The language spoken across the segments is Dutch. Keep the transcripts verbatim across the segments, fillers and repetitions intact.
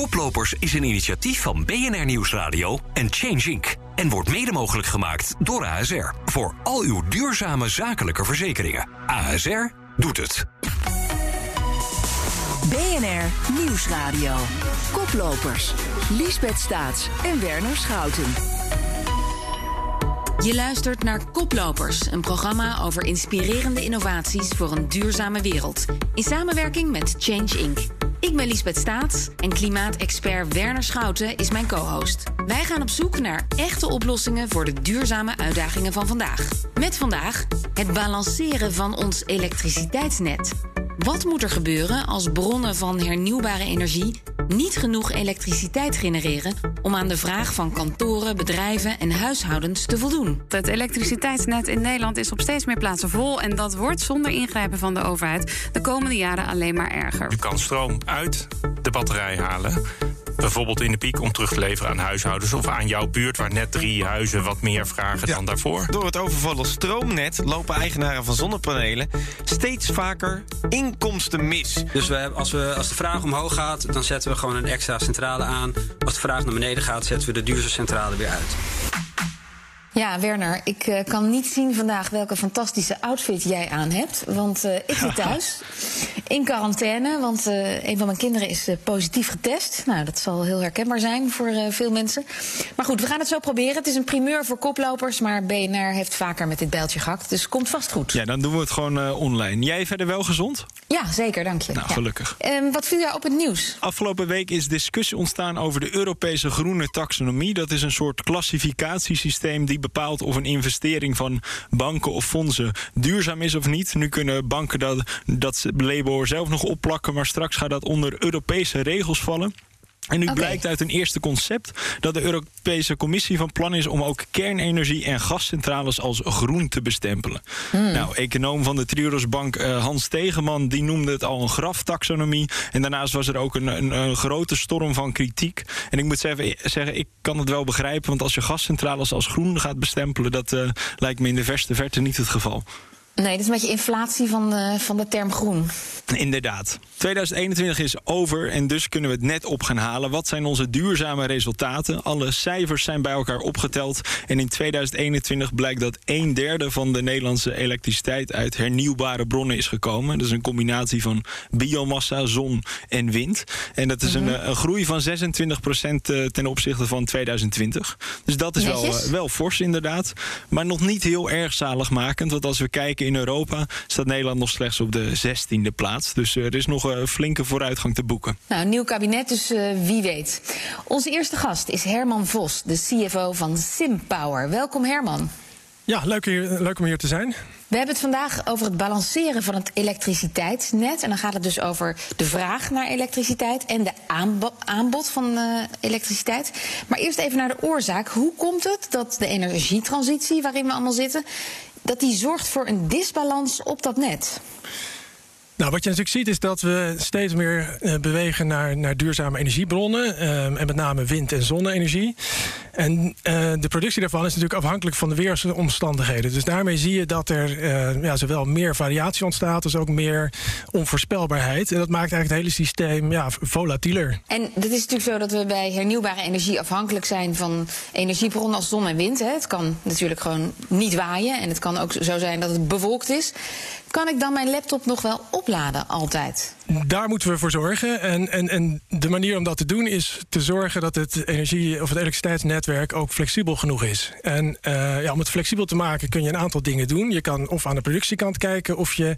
Koplopers is een initiatief van B N R Nieuwsradio en Change incorporated. En wordt mede mogelijk gemaakt door A S R. Voor al uw duurzame zakelijke verzekeringen. A S R doet het. B N R Nieuwsradio. Koplopers. Liesbeth Staats en Werner Schouten. Je luistert naar Koplopers, een programma over inspirerende innovaties voor een duurzame wereld. In samenwerking met Change incorporated. Ik ben Liesbeth Staats en klimaatexpert Werner Schouten is mijn co-host. Wij gaan op zoek naar echte oplossingen voor de duurzame uitdagingen van vandaag. Met vandaag het balanceren van ons elektriciteitsnet. Wat moet er gebeuren als bronnen van hernieuwbare energie niet genoeg elektriciteit genereren om aan de vraag van kantoren, bedrijven en huishoudens te voldoen? Het elektriciteitsnet in Nederland is op steeds meer plaatsen vol en dat wordt zonder ingrijpen van de overheid de komende jaren alleen maar erger. Je kan stroom uit de batterij halen, bijvoorbeeld in de piek om terug te leveren aan huishoudens of aan jouw buurt waar net drie huizen wat meer vragen ja, dan daarvoor. Door het overvallen stroomnet lopen eigenaren van zonnepanelen steeds vaker inkomsten mis. Dus we, als, we, als de vraag omhoog gaat, dan zetten we gewoon een extra centrale aan. Als de vraag naar beneden gaat, zetten we de duurste centrale weer uit. Ja, Werner, ik uh, kan niet zien vandaag welke fantastische outfit jij aan hebt. Want uh, ik zit thuis in quarantaine, want uh, een van mijn kinderen is uh, positief getest. Nou, dat zal heel herkenbaar zijn voor uh, veel mensen. Maar goed, we gaan het zo proberen. Het is een primeur voor Koplopers, maar B N R heeft vaker met dit bijltje gehakt. Dus komt vast goed. Ja, dan doen we het gewoon uh, online. Jij verder wel gezond? Ja, zeker, dank je. Nou, ja. Gelukkig. Um, wat viel jou op het nieuws? Afgelopen week is discussie ontstaan over de Europese groene taxonomie. Dat is een soort klassificatiesysteem die bepaalt of een investering van banken of fondsen duurzaam is of niet. Nu kunnen banken dat, dat label er zelf nog opplakken, maar straks gaat dat onder Europese regels vallen. En nu okay. blijkt uit een eerste concept dat de Europese Commissie van plan is om ook kernenergie en gascentrales als groen te bestempelen. Hmm. Nou, econoom van de Triodosbank uh, Hans Tegenman die noemde het al een graftaxonomie. En daarnaast was er ook een, een, een grote storm van kritiek. En ik moet zeggen, ik kan het wel begrijpen, want als je gascentrales als groen gaat bestempelen, dat uh, lijkt me in de verste verte niet het geval. Nee, dit is een beetje inflatie van de, van de term groen. Inderdaad. tweeduizend eenentwintig is over en dus kunnen we het net op gaan halen. Wat zijn onze duurzame resultaten? Alle cijfers zijn bij elkaar opgeteld. En in tweeduizend eenentwintig blijkt dat een derde van de Nederlandse elektriciteit uit hernieuwbare bronnen is gekomen. Dat is een combinatie van biomassa, zon en wind. En dat is mm-hmm. een, een groei van zesentwintig procent ten opzichte van tweeduizend twintig. Dus dat is wel, wel fors inderdaad. Maar nog niet heel erg zaligmakend, want als we kijken in Europa staat Nederland nog slechts op de zestiende plaats. Dus er is nog een flinke vooruitgang te boeken. Nou, nieuw kabinet, dus uh, wie weet. Onze eerste gast is Herman Vos, de C F O van Sympower. Welkom, Herman. Ja, leuk, hier, leuk om hier te zijn. We hebben het vandaag over het balanceren van het elektriciteitsnet. En dan gaat het dus over de vraag naar elektriciteit en de aanbo- aanbod van uh, elektriciteit. Maar eerst even naar de oorzaak. Hoe komt het dat de energietransitie waarin we allemaal zitten, dat die zorgt voor een disbalans op dat net? Nou, wat je natuurlijk ziet is dat we steeds meer uh, bewegen naar, naar duurzame energiebronnen. Uh, en met name wind- en zonne-energie. En uh, de productie daarvan is natuurlijk afhankelijk van de weersomstandigheden. Dus daarmee zie je dat er uh, ja, zowel meer variatie ontstaat als ook meer onvoorspelbaarheid. En dat maakt eigenlijk het hele systeem ja, volatieler. En dat is natuurlijk zo dat we bij hernieuwbare energie afhankelijk zijn van energiebronnen als zon en wind. Hè. Het kan natuurlijk gewoon niet waaien en het kan ook zo zijn dat het bewolkt is. Kan ik dan mijn laptop nog wel opladen altijd? Daar moeten we voor zorgen. En, en, en de manier om dat te doen is te zorgen dat het energie- of het elektriciteitsnetwerk ook flexibel genoeg is. En uh, ja, om het flexibel te maken kun je een aantal dingen doen. Je kan of aan de productiekant kijken of je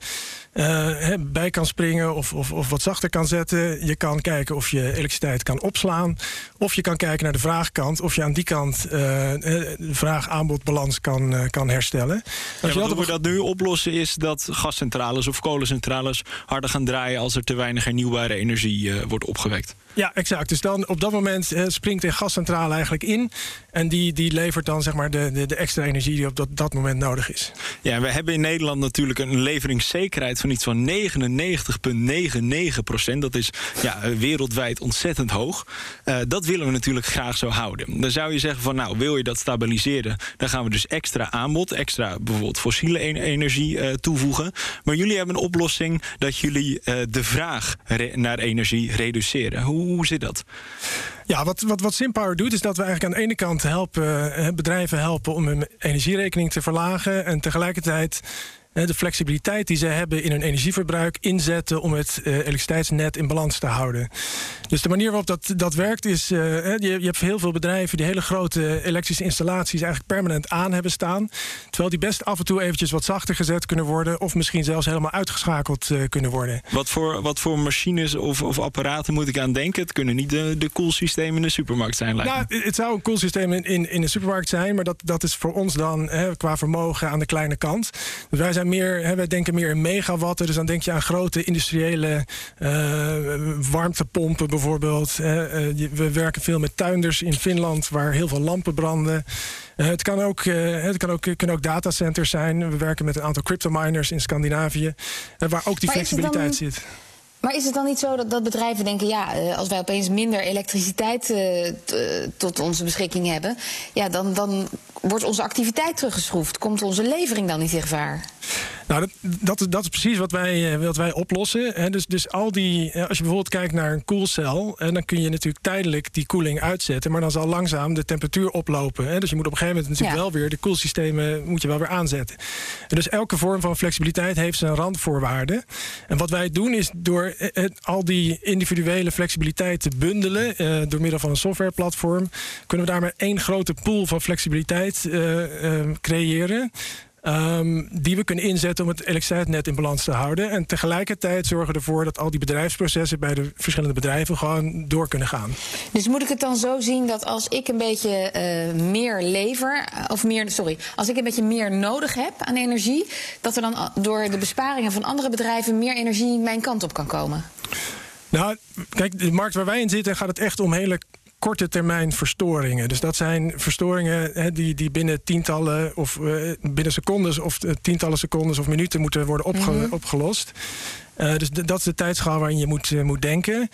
uh, bij kan springen of, of, of wat zachter kan zetten. Je kan kijken of je elektriciteit kan opslaan. Of je kan kijken naar de vraagkant of je aan die kant uh, de vraag-aanbodbalans kan, uh, kan herstellen. Ja, wat we op... dat nu oplossen is dat gascentrales of kolencentrales harder gaan draaien als er te weinig hernieuwbare energie uh, wordt opgewekt. Ja, exact. Dus dan op dat moment uh, springt de gascentrale eigenlijk in. En die, die levert dan zeg maar de, de, de extra energie die op dat, dat moment nodig is. Ja, we hebben in Nederland natuurlijk een leveringszekerheid van iets van negenennegentig komma negenennegentig procent. Dat is ja, wereldwijd ontzettend hoog. Uh, dat willen we natuurlijk graag zo houden. Dan zou je zeggen van nou, wil je dat stabiliseren, dan gaan we dus extra aanbod, extra bijvoorbeeld fossiele energie uh, toevoegen. Maar jullie hebben een oplossing dat jullie uh, de vraag re- naar energie reduceren. Hoe, hoe zit dat? Ja, wat, wat, wat Sympower doet is dat we eigenlijk aan de ene kant helpen, bedrijven helpen om hun energierekening te verlagen en tegelijkertijd de flexibiliteit die ze hebben in hun energieverbruik inzetten om het uh, elektriciteitsnet in balans te houden. Dus de manier waarop dat, dat werkt is, uh, je, je hebt heel veel bedrijven die hele grote elektrische installaties eigenlijk permanent aan hebben staan, terwijl die best af en toe eventjes wat zachter gezet kunnen worden of misschien zelfs helemaal uitgeschakeld uh, kunnen worden. Wat voor, wat voor machines of, of apparaten moet ik aan denken? Het kunnen niet de, de koelsystemen in de supermarkt zijn, lijkt me. Nou, het zou een koelsysteem in, in, in de supermarkt zijn, maar dat, dat is voor ons dan hè, qua vermogen aan de kleine kant. Dus wij zijn Meer, hè, wij denken meer in megawatten. Dus dan denk je aan grote industriële uh, warmtepompen bijvoorbeeld. Uh, we werken veel met tuinders in Finland waar heel veel lampen branden. Uh, het kan ook, uh, het kan ook, kunnen ook datacenters zijn. We werken met een aantal cryptominers in Scandinavië. Uh, waar ook die maar flexibiliteit dan... zit. Maar is het dan niet zo dat, dat bedrijven denken, ja, als wij opeens minder elektriciteit uh, t- tot onze beschikking hebben, ja, dan, dan wordt onze activiteit teruggeschroefd. Komt onze levering dan niet in gevaar? Nou, dat, dat, dat is precies wat wij, wat wij oplossen. Hè. Dus, dus al die, als je bijvoorbeeld kijkt naar een koelcel, hè, dan kun je natuurlijk tijdelijk die koeling uitzetten, maar dan zal langzaam de temperatuur oplopen. Hè. Dus je moet op een gegeven moment natuurlijk ja. wel weer de koelsystemen moet je wel weer aanzetten. En dus elke vorm van flexibiliteit heeft zijn randvoorwaarden. En wat wij doen is door al die individuele flexibiliteit te bundelen uh, door middel van een softwareplatform, kunnen we daarmee één grote pool van flexibiliteit uh, uh, creëren. Um, die we kunnen inzetten om het elektriciteitsnet in balans te houden. En tegelijkertijd zorgen we ervoor dat al die bedrijfsprocessen bij de verschillende bedrijven gewoon door kunnen gaan. Dus moet ik het dan zo zien dat als ik een beetje uh, meer lever, of meer, sorry, als ik een beetje meer nodig heb aan energie, dat er dan door de besparingen van andere bedrijven meer energie mijn kant op kan komen? Nou, kijk, de markt waar wij in zitten gaat het echt om hele korte termijn verstoringen. Dus dat zijn verstoringen hè, die, die binnen tientallen of uh, binnen secondes of tientallen secondes of minuten moeten worden opge- mm-hmm. opgelost. Uh, dus d- dat is de tijdschaal waarin je moet, uh, moet denken.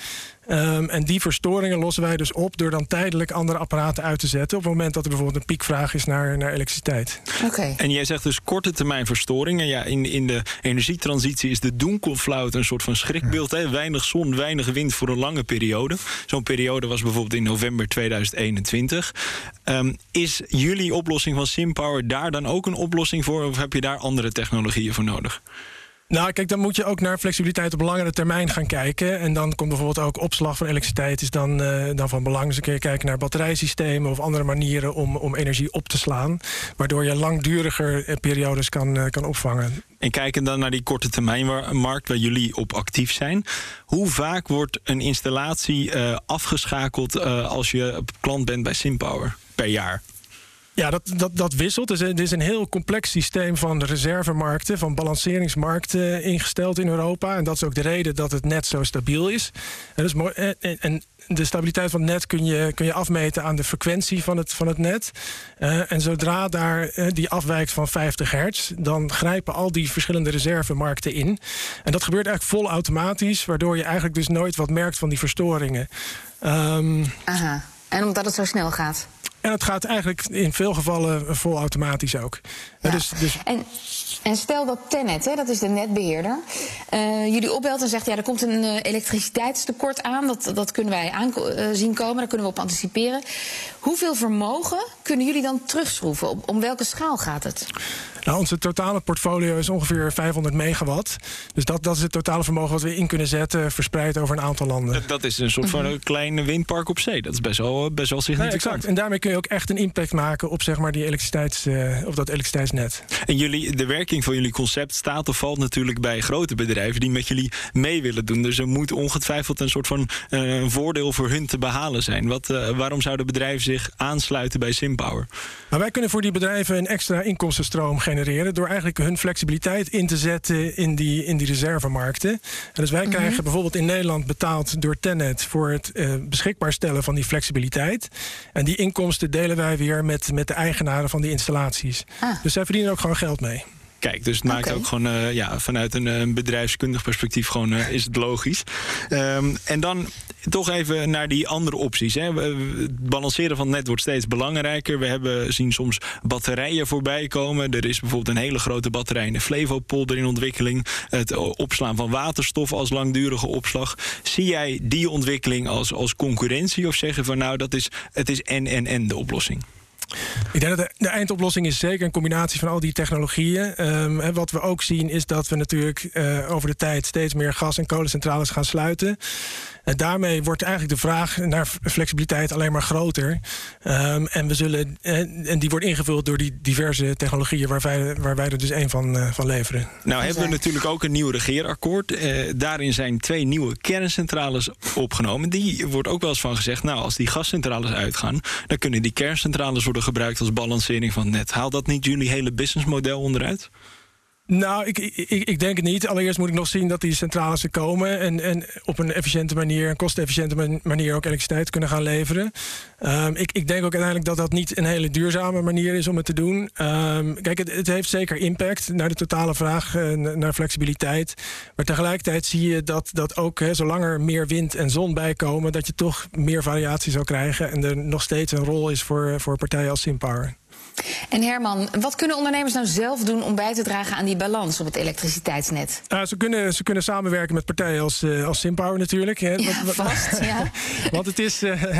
Um, en die verstoringen lossen wij dus op door dan tijdelijk andere apparaten uit te zetten op het moment dat er bijvoorbeeld een piekvraag is naar, naar elektriciteit. Okay. En jij zegt dus korte termijn verstoringen. Ja, in, in de energietransitie is de Dunkelflaute een soort van schrikbeeld. Hè? Weinig zon, weinig wind voor een lange periode. Zo'n periode was bijvoorbeeld in november tweeduizend eenentwintig. Um, is jullie oplossing van Sympower daar dan ook een oplossing voor? Of heb je daar andere technologieën voor nodig? Nou, kijk, dan moet je ook naar flexibiliteit op langere termijn gaan kijken. En dan komt bijvoorbeeld ook opslag van elektriciteit is dan, uh, dan van belang. Dus dan kun je kijken naar batterijsystemen of andere manieren om, om energie op te slaan. Waardoor je langduriger periodes kan, uh, kan opvangen. En kijken dan naar die korte termijnmarkt waar jullie op actief zijn. Hoe vaak wordt een installatie uh, afgeschakeld uh, als je klant bent bij Sympower per jaar? Ja, dat, dat, dat wisselt. Dus het is een heel complex systeem van reservemarkten, van balanceringsmarkten ingesteld in Europa. En dat is ook de reden dat het net zo stabiel is. En, dus, en de stabiliteit van het net kun je, kun je afmeten aan de frequentie van het, van het net. Uh, en zodra daar uh, die afwijkt van vijftig hertz, dan grijpen al die verschillende reservemarkten in. En dat gebeurt eigenlijk vol automatisch, waardoor je eigenlijk dus nooit wat merkt van die verstoringen. Um, Aha. En omdat het zo snel gaat? En het gaat eigenlijk in veel gevallen volautomatisch ook. Ja. Dus, dus... En, en stel dat Tennet, hè, dat is de netbeheerder, uh, jullie opbelt en zegt, ja, er komt een uh, elektriciteitstekort aan. Dat, dat kunnen wij aan, uh, zien komen, daar kunnen we op anticiperen. Hoeveel vermogen kunnen jullie dan terugschroeven? Om, om welke schaal gaat het? Nou, onze totale portfolio is ongeveer vijfhonderd megawatt. Dus dat, dat is het totale vermogen wat we in kunnen zetten, verspreid over een aantal landen. Dat, dat is een soort van een klein windpark op zee. Dat is best wel, best wel significant. Nee, exact. En daarmee kun je ook echt een impact maken op, zeg maar, die elektriciteits, uh, op dat elektriciteitsnet. En jullie, de werking van jullie concept staat of valt natuurlijk bij grote bedrijven die met jullie mee willen doen. Dus er moet ongetwijfeld een soort van uh, voordeel voor hun te behalen zijn. Wat, uh, waarom zouden bedrijven zich aansluiten bij Sympower? Nou, wij kunnen voor die bedrijven een extra inkomstenstroom geven. genereren door eigenlijk hun flexibiliteit in te zetten in die, in die reservemarkten. En dus wij mm-hmm. krijgen bijvoorbeeld in Nederland betaald door Tennet voor het uh, beschikbaar stellen van die flexibiliteit. En die inkomsten delen wij weer met, met de eigenaren van die installaties. Ah. Dus zij verdienen ook gewoon geld mee. Kijk, dus het maakt okay. ook gewoon uh, ja, vanuit een, een bedrijfskundig perspectief gewoon uh, is het logisch. Um, en dan toch even naar die andere opties. Hè. Het balanceren van het net wordt steeds belangrijker. We hebben zien soms batterijen voorbij komen. Er is bijvoorbeeld een hele grote batterij in de FlevoPolder in ontwikkeling. Het opslaan van waterstof als langdurige opslag. Zie jij die ontwikkeling als, als concurrentie of zeggen van nou dat is het is en en en de oplossing? Ik denk dat de, de eindoplossing is zeker een combinatie van al die technologieën. Um, en wat we ook zien is dat we natuurlijk uh, over de tijd steeds meer gas- en kolencentrales gaan sluiten. En daarmee wordt eigenlijk de vraag naar flexibiliteit alleen maar groter. Um, en, we zullen, en, en die wordt ingevuld door die diverse technologieën waar wij, waar wij er dus één van, uh, van leveren. Nou hebben we natuurlijk ook een nieuw regeerakkoord. Uh, daarin zijn twee nieuwe kerncentrales opgenomen. Die wordt ook wel eens van gezegd, nou als die gascentrales uitgaan, dan kunnen die kerncentrales worden gebruikt als balancering van het net. Haalt dat niet jullie hele businessmodel onderuit? Nou, ik, ik, ik denk het niet. Allereerst moet ik nog zien dat die centrales er komen en, en op een efficiënte manier, een kostenefficiënte manier ook elektriciteit kunnen gaan leveren. Um, ik, ik denk ook uiteindelijk dat dat niet een hele duurzame manier is om het te doen. Um, kijk, het, het heeft zeker impact naar de totale vraag, uh, naar flexibiliteit. Maar tegelijkertijd zie je dat, dat ook, hè, zolang er meer wind en zon bij komen, dat je toch meer variatie zal krijgen en er nog steeds een rol is voor, voor partijen als Sympower. En Herman, wat kunnen ondernemers nou zelf doen om bij te dragen aan die balans op het elektriciteitsnet? Uh, ze, kunnen, ze kunnen samenwerken met partijen als, uh, als Sympower natuurlijk. Hè. Ja, wat, vast, ja. Want het is uh, uh,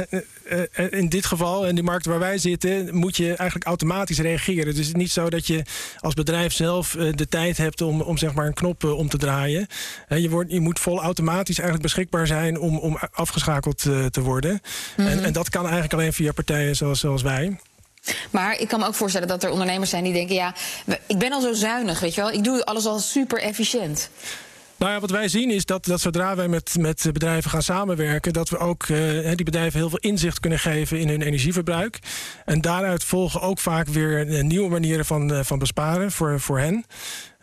uh, in dit geval, in die markt waar wij zitten, moet je eigenlijk automatisch reageren. Dus het is niet zo dat je als bedrijf zelf uh, de tijd hebt om, om zeg maar een knop uh, om te draaien. Uh, je, wordt, je moet vol automatisch eigenlijk beschikbaar zijn om, om afgeschakeld uh, te worden. Mm-hmm. En, en dat kan eigenlijk alleen via partijen zoals, zoals wij. Maar ik kan me ook voorstellen dat er ondernemers zijn die denken, ja, ik ben al zo zuinig, weet je wel. Ik doe alles al super efficiënt. Nou ja, wat wij zien is dat, dat zodra wij met, met bedrijven gaan samenwerken, dat we ook eh, die bedrijven heel veel inzicht kunnen geven in hun energieverbruik. En daaruit volgen ook vaak weer nieuwe manieren van, van besparen voor, voor hen.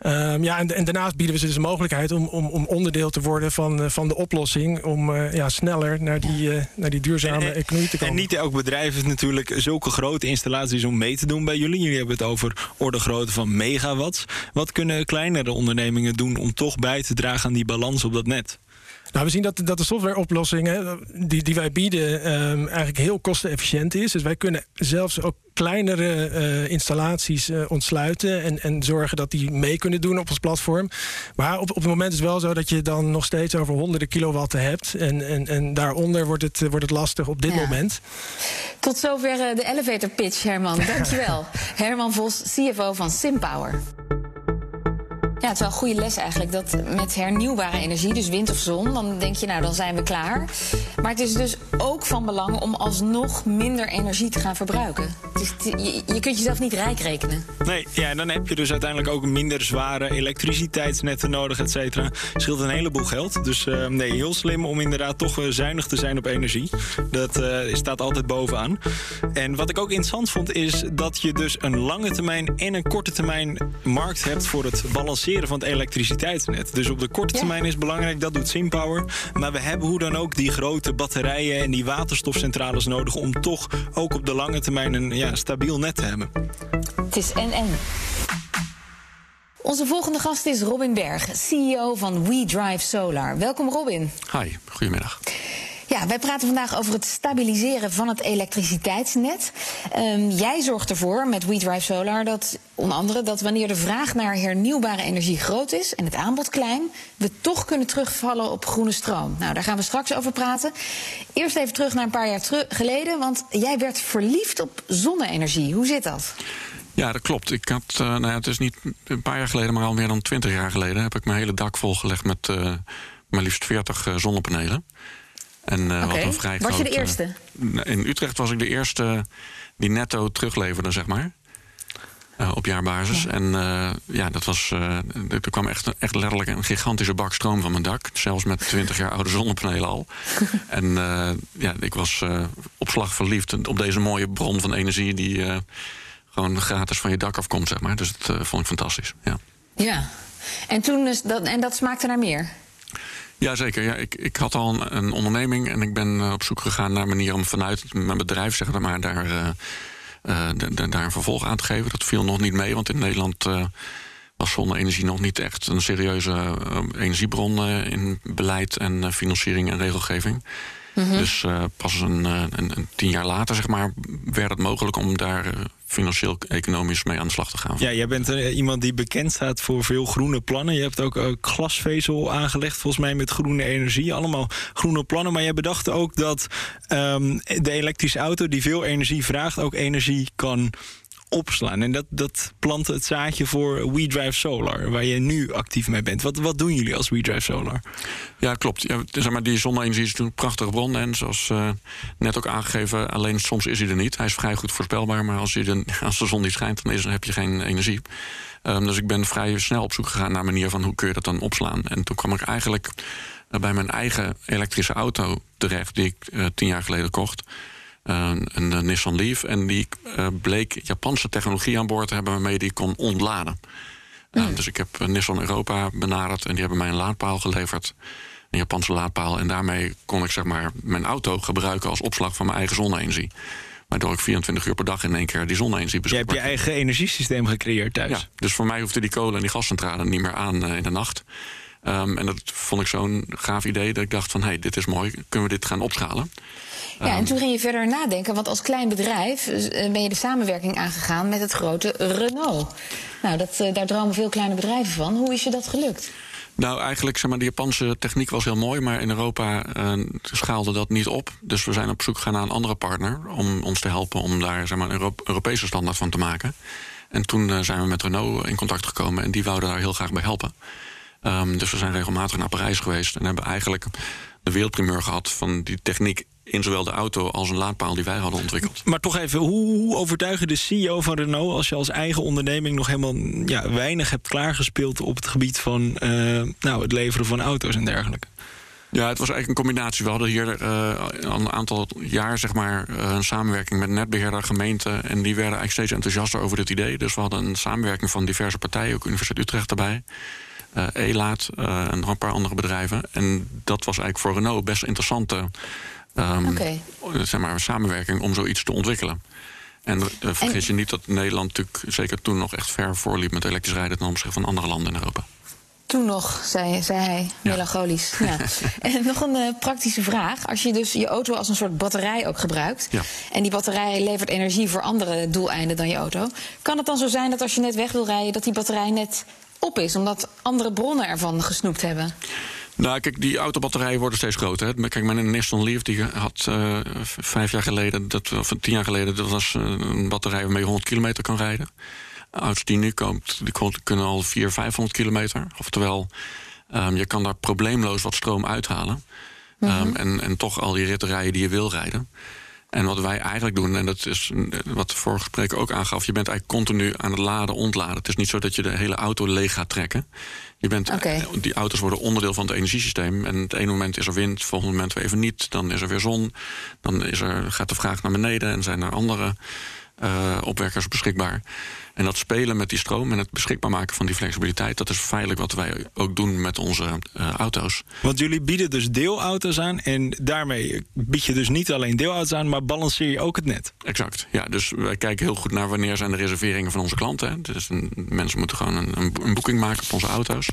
Um, ja, en, en daarnaast bieden we ze dus de mogelijkheid om, om, om onderdeel te worden van, van de oplossing. Om uh, ja, sneller naar die, uh, naar die duurzame en, en, economie te komen. En niet elk bedrijf heeft natuurlijk zulke grote installaties om mee te doen bij jullie. Jullie hebben het over orde grootte van megawatts. Wat kunnen kleinere ondernemingen doen om toch bij te dragen aan die balans op dat net? Nou, we zien dat, dat de softwareoplossingen die, die wij bieden um, eigenlijk heel kostenefficiënt is. Dus wij kunnen zelfs ook kleinere uh, installaties uh, ontsluiten en, en zorgen dat die mee kunnen doen op ons platform. Maar op, op het moment is het wel zo dat je dan nog steeds over honderden kilowatten hebt. En, en, en daaronder wordt het, wordt het lastig op dit ja. moment. Tot zover de elevator pitch, Herman. Dankjewel. Herman Vos, C F O van Sympower. Ja, het is wel een goede les eigenlijk, dat met hernieuwbare energie, dus wind of zon, dan denk je, nou, dan zijn we klaar. Maar het is dus ook van belang om alsnog minder energie te gaan verbruiken. Dus je, je kunt jezelf niet rijk rekenen. Nee, ja, en dan heb je dus uiteindelijk ook minder zware elektriciteitsnetten nodig, et cetera. Scheelt een heleboel geld. Dus uh, nee, heel slim om inderdaad toch zuinig te zijn op energie. Dat uh, staat altijd bovenaan. En wat ik ook interessant vond, is dat je dus een lange termijn en een korte termijn markt hebt voor het balanceren van het elektriciteitsnet. Dus op de korte ja. termijn is belangrijk, dat doet Sympower. Maar we hebben hoe dan ook die grote batterijen en die waterstofcentrales nodig om toch ook op de lange termijn een ja, stabiel net te hebben. Het is en en. Onze volgende gast is Robin Berg, C E O van We Drive Solar. Welkom Robin. Hi, goedemiddag. Ja, wij praten vandaag over het stabiliseren van het elektriciteitsnet. Um, jij zorgt ervoor met We Drive Solar dat onder andere dat wanneer de vraag naar hernieuwbare energie groot is en het aanbod klein, we toch kunnen terugvallen op groene stroom. Nou, daar gaan we straks over praten. Eerst even terug naar een paar jaar teru- geleden, want jij werd verliefd op zonne-energie. Hoe zit dat? Ja, dat klopt. Ik had, uh, nou ja, het is niet een paar jaar geleden, maar al meer dan twintig jaar geleden heb ik mijn hele dak volgelegd met uh, maar liefst veertig uh, zonnepanelen. En, uh, okay. wat een vrij was groot, je de eerste? Uh, in Utrecht was ik de eerste die netto terugleverde, zeg maar. Uh, op jaarbasis. Ja. En uh, ja, dat was, uh, er kwam echt, echt letterlijk een gigantische bak stroom van mijn dak. Zelfs met twintig jaar oude zonnepanelen al. en uh, ja, ik was uh, op slag verliefd op deze mooie bron van energie die uh, gewoon gratis van je dak afkomt, zeg maar. Dus dat uh, vond ik fantastisch. Ja, ja. En, toen is dat, en dat smaakte naar meer? Jazeker. Ja, ik, ik had al een, een onderneming en ik ben op zoek gegaan naar manieren om vanuit mijn bedrijf, zeg maar, daar, uh, uh, de, de, daar een vervolg aan te geven. Dat viel nog niet mee, want in Nederland uh, was zonne-energie nog niet echt een serieuze uh, energiebron uh, in beleid en uh, financiering en regelgeving. Mm-hmm. Dus uh, pas een, een, een tien jaar later, zeg maar, werd het mogelijk om daar uh, financieel-economisch mee aan de slag te gaan. Ja, jij bent uh, iemand die bekend staat voor veel groene plannen. Je hebt ook uh, glasvezel aangelegd, volgens mij, met groene energie. Allemaal groene plannen. Maar jij bedacht ook dat um, de elektrische auto, die veel energie vraagt, ook energie kan opslaan. En dat, dat plantte het zaadje voor We Drive Solar, waar je nu actief mee bent. Wat, wat doen jullie als We Drive Solar? Ja, klopt. Ja, zeg maar, die zonne-energie is een prachtige bron. En zoals uh, net ook aangegeven, alleen soms is hij er niet. Hij is vrij goed voorspelbaar, maar als, hij er, als de zon niet schijnt, dan is, heb je geen energie. Um, dus ik ben vrij snel op zoek gegaan naar een manier van hoe kun je dat dan opslaan. En toen kwam ik eigenlijk uh, bij mijn eigen elektrische auto terecht, die ik uh, tien jaar geleden kocht. Uh, een uh, Nissan Leaf. En die uh, bleek Japanse technologie aan boord te hebben waarmee die kon ontladen. Uh, mm. Dus ik heb uh, Nissan Europa benaderd en die hebben mij een laadpaal geleverd. Een Japanse laadpaal. En daarmee kon ik, zeg maar, mijn auto gebruiken als opslag van mijn eigen zonne-energie. Waardoor ik vierentwintig uur per dag in één keer die zonne-energie beschikbaar. Je hebt je eigen energiesysteem gecreëerd thuis. Ja, dus voor mij hoefde die kolen en die gascentrale niet meer aan uh, in de nacht. Um, en dat vond ik zo'n gaaf idee dat ik dacht van, hé, hey, dit is mooi, kunnen we dit gaan opschalen? Ja, um, en toen ging je verder nadenken, want als klein bedrijf uh, ben je de samenwerking aangegaan met het grote Renault. Nou, dat, uh, daar dromen veel kleine bedrijven van. Hoe is je dat gelukt? Nou, eigenlijk, zeg maar, de Japanse techniek was heel mooi, maar in Europa uh, schaalde dat niet op. Dus we zijn op zoek gegaan naar een andere partner om ons te helpen om daar, zeg maar, een Euro- Europese standaard van te maken. En toen uh, zijn we met Renault in contact gekomen en die wouden daar heel graag bij helpen. Um, dus we zijn regelmatig naar Parijs geweest en hebben eigenlijk de wereldprimeur gehad van die techniek in zowel de auto als een laadpaal die wij hadden ontwikkeld. Maar toch even, hoe, hoe overtuigen de C E O van Renault als je als eigen onderneming nog helemaal ja, weinig hebt klaargespeeld op het gebied van uh, nou, het leveren van auto's en dergelijke? Ja, het was eigenlijk een combinatie. We hadden hier uh, een aantal jaar, zeg maar, een samenwerking met netbeheerder, gemeenten. En die werden eigenlijk steeds enthousiaster over dit idee. Dus we hadden een samenwerking van diverse partijen, ook Universiteit Utrecht erbij. Uh, E-Laat uh, en nog een paar andere bedrijven. En dat was eigenlijk voor Renault best interessante um, okay. zeg maar, samenwerking om zoiets te ontwikkelen. En uh, vergis en... je niet dat Nederland natuurlijk zeker toen nog echt ver voorliep met elektrisch rijden ten opzichte van andere landen in Europa. Toen nog, zei, zei hij, melancholisch. Ja. Ja. En nog een uh, praktische vraag. Als je dus je auto als een soort batterij ook gebruikt, ja, en die batterij levert energie voor andere doeleinden dan je auto, kan het dan zo zijn dat als je net weg wil rijden, dat die batterij net op is, omdat andere bronnen ervan gesnoept hebben? Nou, kijk, die autobatterijen worden steeds groter. Hè. Kijk, mijn Nissan Leaf, die had uh, vijf jaar geleden, dat, of tien jaar geleden, dat was een batterij waarmee je honderd kilometer kan rijden. Auto's die nu komt, die kunnen al vierhonderd, vijfhonderd kilometer. Oftewel, um, je kan daar probleemloos wat stroom uithalen. Mm-hmm. um, en, en toch al die ritten rijden die je wil rijden. En wat wij eigenlijk doen, en dat is wat de vorige spreker ook aangaf, je bent eigenlijk continu aan het laden, ontladen. Het is niet zo dat je de hele auto leeg gaat trekken. Je bent, okay. Die auto's worden onderdeel van het energiesysteem. En het ene moment is er wind, het volgende moment weer even niet. Dan is er weer zon, dan is er, gaat de vraag naar beneden en zijn er andere uh, opwekkers beschikbaar. En dat spelen met die stroom en het beschikbaar maken van die flexibiliteit, dat is feitelijk wat wij ook doen met onze uh, auto's. Want jullie bieden dus deelauto's aan en daarmee bied je dus niet alleen deelauto's aan, maar balanceer je ook het net. Exact, ja. Dus wij kijken heel goed naar wanneer zijn de reserveringen van onze klanten. Hè. Dus een, mensen moeten gewoon een, een boeking maken op onze auto's.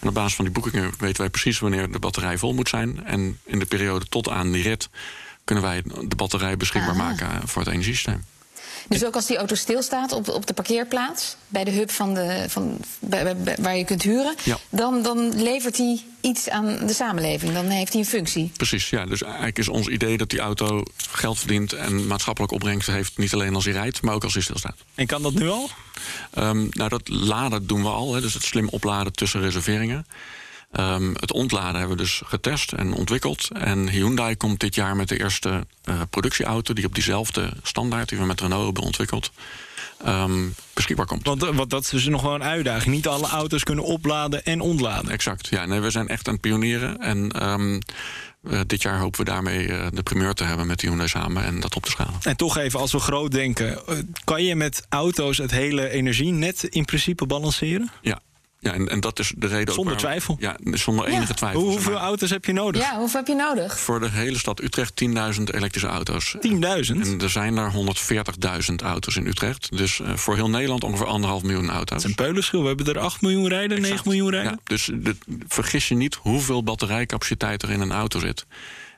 En op basis van die boekingen weten wij precies wanneer de batterij vol moet zijn. En in de periode tot aan die rit kunnen wij de batterij beschikbaar Aha. maken voor het energiesysteem. Dus ook als die auto stilstaat op, op de parkeerplaats, bij de hub van de, van, bij, bij, waar je kunt huren, ja. dan, dan levert hij iets aan de samenleving. Dan heeft hij een functie. Precies, ja. Dus eigenlijk is ons idee dat die auto geld verdient en maatschappelijk opbrengst heeft, niet alleen als hij rijdt, maar ook als hij stilstaat. En kan dat nu al? Um, nou, dat laden doen we al. Hè. Dus het slim opladen tussen reserveringen. Um, het ontladen hebben we dus getest en ontwikkeld. En Hyundai komt dit jaar met de eerste uh, productieauto die op diezelfde standaard die we met Renault hebben ontwikkeld, um, beschikbaar komt. Want, want dat is dus nog wel een uitdaging. Niet alle auto's kunnen opladen en ontladen. Exact. Ja, nee, we zijn echt aan het pionieren. En um, Uh, dit jaar hopen we daarmee uh, de primeur te hebben met Hyundai samen en dat op te schalen. En toch even, als we groot denken, uh, kan je met auto's het hele energienet in principe balanceren? Ja. Ja, en, en dat is de reden. Zonder ook waar, twijfel. Ja, zonder enige ja. twijfel. Hoe, hoeveel maar. auto's heb je nodig? Ja, hoeveel heb je nodig? Voor de hele stad Utrecht tienduizend elektrische auto's. tienduizend? En er zijn daar honderdveertigduizend auto's in Utrecht. Dus uh, voor heel Nederland ongeveer anderhalf miljoen auto's. Het is een peulenschil. We hebben er acht miljoen rijden, exact. negen miljoen rijden. Ja, dus de, vergis je niet hoeveel batterijcapaciteit er in een auto zit.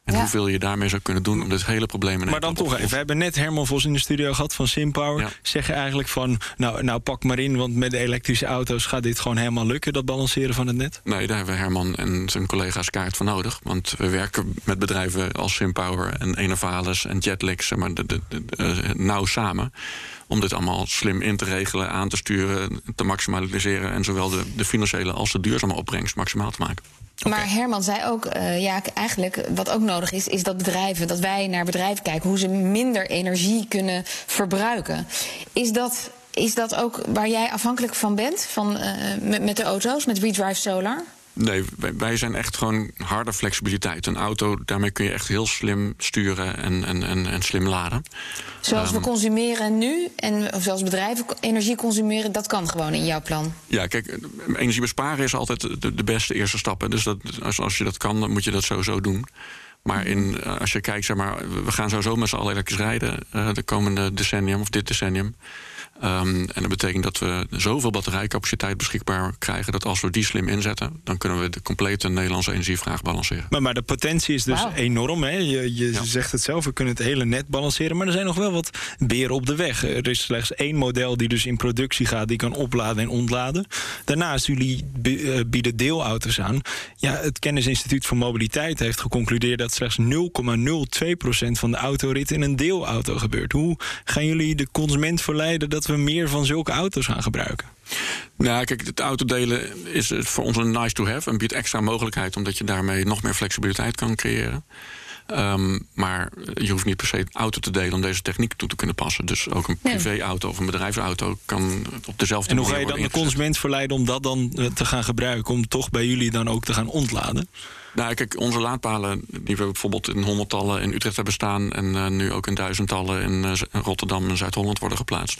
En ja. hoeveel je daarmee zou kunnen doen om dit hele probleem... Maar dan toch even, we hebben net Herman Vos in de studio gehad van Sympower. Ja. Zeggen eigenlijk van, nou, nou pak maar in, want met de elektrische auto's gaat dit gewoon helemaal lukken, dat balanceren van het net? Nee, daar hebben Herman en zijn collega's kaart voor nodig. Want we werken met bedrijven als Sympower en Enovalis en Jetlix, maar de, de, de, de, nauw samen. Om dit allemaal slim in te regelen, aan te sturen, te maximaliseren en zowel de, de financiële als de duurzame opbrengst maximaal te maken. Okay. Maar Herman zei ook, uh, ja, eigenlijk wat ook nodig is, is dat bedrijven, dat wij naar bedrijven kijken hoe ze minder energie kunnen verbruiken. Is dat, is dat ook waar jij afhankelijk van bent, van, uh, met, met de auto's, met We Drive Solar? Nee, wij zijn echt gewoon harde flexibiliteit. Een auto, daarmee kun je echt heel slim sturen en, en, en, en slim laden. Zoals um, we consumeren nu, en, of zoals bedrijven energie consumeren, dat kan gewoon in jouw plan. Ja, kijk, energie besparen is altijd de, de beste eerste stap. Hè. Dus dat, als, als je dat kan, dan moet je dat sowieso doen. Maar in, als je kijkt, zeg maar, we gaan sowieso met z'n allen elektrisch rijden uh, de komende decennium, of dit decennium. Um, en dat betekent dat we zoveel batterijcapaciteit beschikbaar krijgen dat als we die slim inzetten, dan kunnen we de complete Nederlandse energievraag balanceren. Maar, maar de potentie is dus wow. enorm. Hè? Je, je ja. zegt het zelf, we kunnen het hele net balanceren, maar er zijn nog wel wat beren op de weg. Er is slechts één model die dus in productie gaat, die kan opladen en ontladen. Daarnaast, jullie bieden deelauto's aan. Ja, het Kennisinstituut voor Mobiliteit heeft geconcludeerd dat slechts nul komma nul twee procent van de autorit in een deelauto gebeurt. Hoe gaan jullie de consument verleiden dat we meer van zulke auto's gaan gebruiken? Nou, kijk, het autodelen is voor ons een nice to have en biedt extra mogelijkheid omdat je daarmee nog meer flexibiliteit kan creëren. Um, maar je hoeft niet per se auto te delen om deze techniek toe te kunnen passen. Dus ook een privéauto of een bedrijfsauto kan op dezelfde manier. En hoe ga je dan de consument verleiden om dat dan te gaan gebruiken, om toch bij jullie dan ook te gaan ontladen? Nou, kijk, onze laadpalen, die we bijvoorbeeld in honderdtallen in Utrecht hebben staan en uh, nu ook in duizendtallen in uh, Rotterdam en Zuid-Holland worden geplaatst.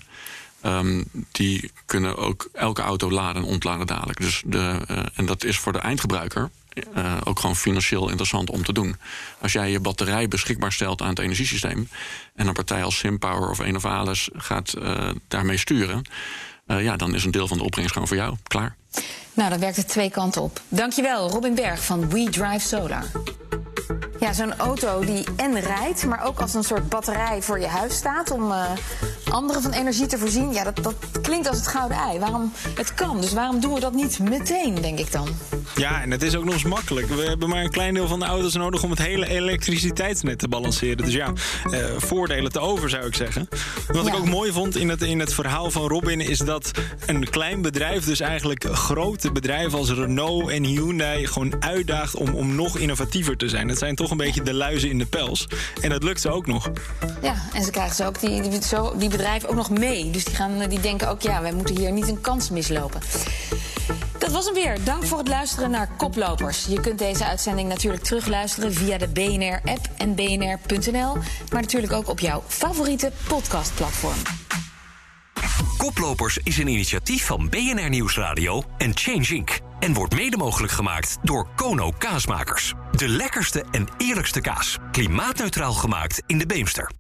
Um, die kunnen ook elke auto laden en ontladen dadelijk. Dus de, uh, en dat is voor de eindgebruiker uh, ook gewoon financieel interessant om te doen. Als jij je batterij beschikbaar stelt aan het energiesysteem en een partij als Sympower of Enovalis gaat uh, daarmee sturen, uh, ja, dan is een deel van de opbrengst gewoon voor jou. Klaar. Nou, dan werkt het twee kanten op. Dankjewel, Robin Berg van We Drive Solar. Ja, zo'n auto die en rijdt, maar ook als een soort batterij voor je huis staat om uh, anderen van energie te voorzien. Ja, dat, dat klinkt als het gouden ei. Waarom het kan, dus waarom doen we dat niet meteen, denk ik dan? Ja, en het is ook nog eens makkelijk. We hebben maar een klein deel van de auto's nodig om het hele elektriciteitsnet te balanceren. Dus ja, uh, voordelen te over, zou ik zeggen. Wat ja. ik ook mooi vond in het, in het verhaal van Robin is dat een klein bedrijf dus eigenlijk grote bedrijven als Renault en Hyundai gewoon uitdaagt om, om nog innovatiever te zijn. Dat zijn toch een beetje de luizen in de pels. En dat lukt ze ook nog. Ja, en ze krijgen ze ook die, die, zo, die bedrijven ook nog mee. Dus die, gaan, die denken ook, ja, wij moeten hier niet een kans mislopen. Dat was hem weer. Dank voor het luisteren naar Koplopers. Je kunt deze uitzending natuurlijk terugluisteren via de B N R-app en b n r punt n l. Maar natuurlijk ook op jouw favoriete podcastplatform. Koplopers is een initiatief van B N R Nieuwsradio en Change incorporated. En wordt mede mogelijk gemaakt door Kono Kaasmakers. De lekkerste en eerlijkste kaas. Klimaatneutraal gemaakt in de Beemster.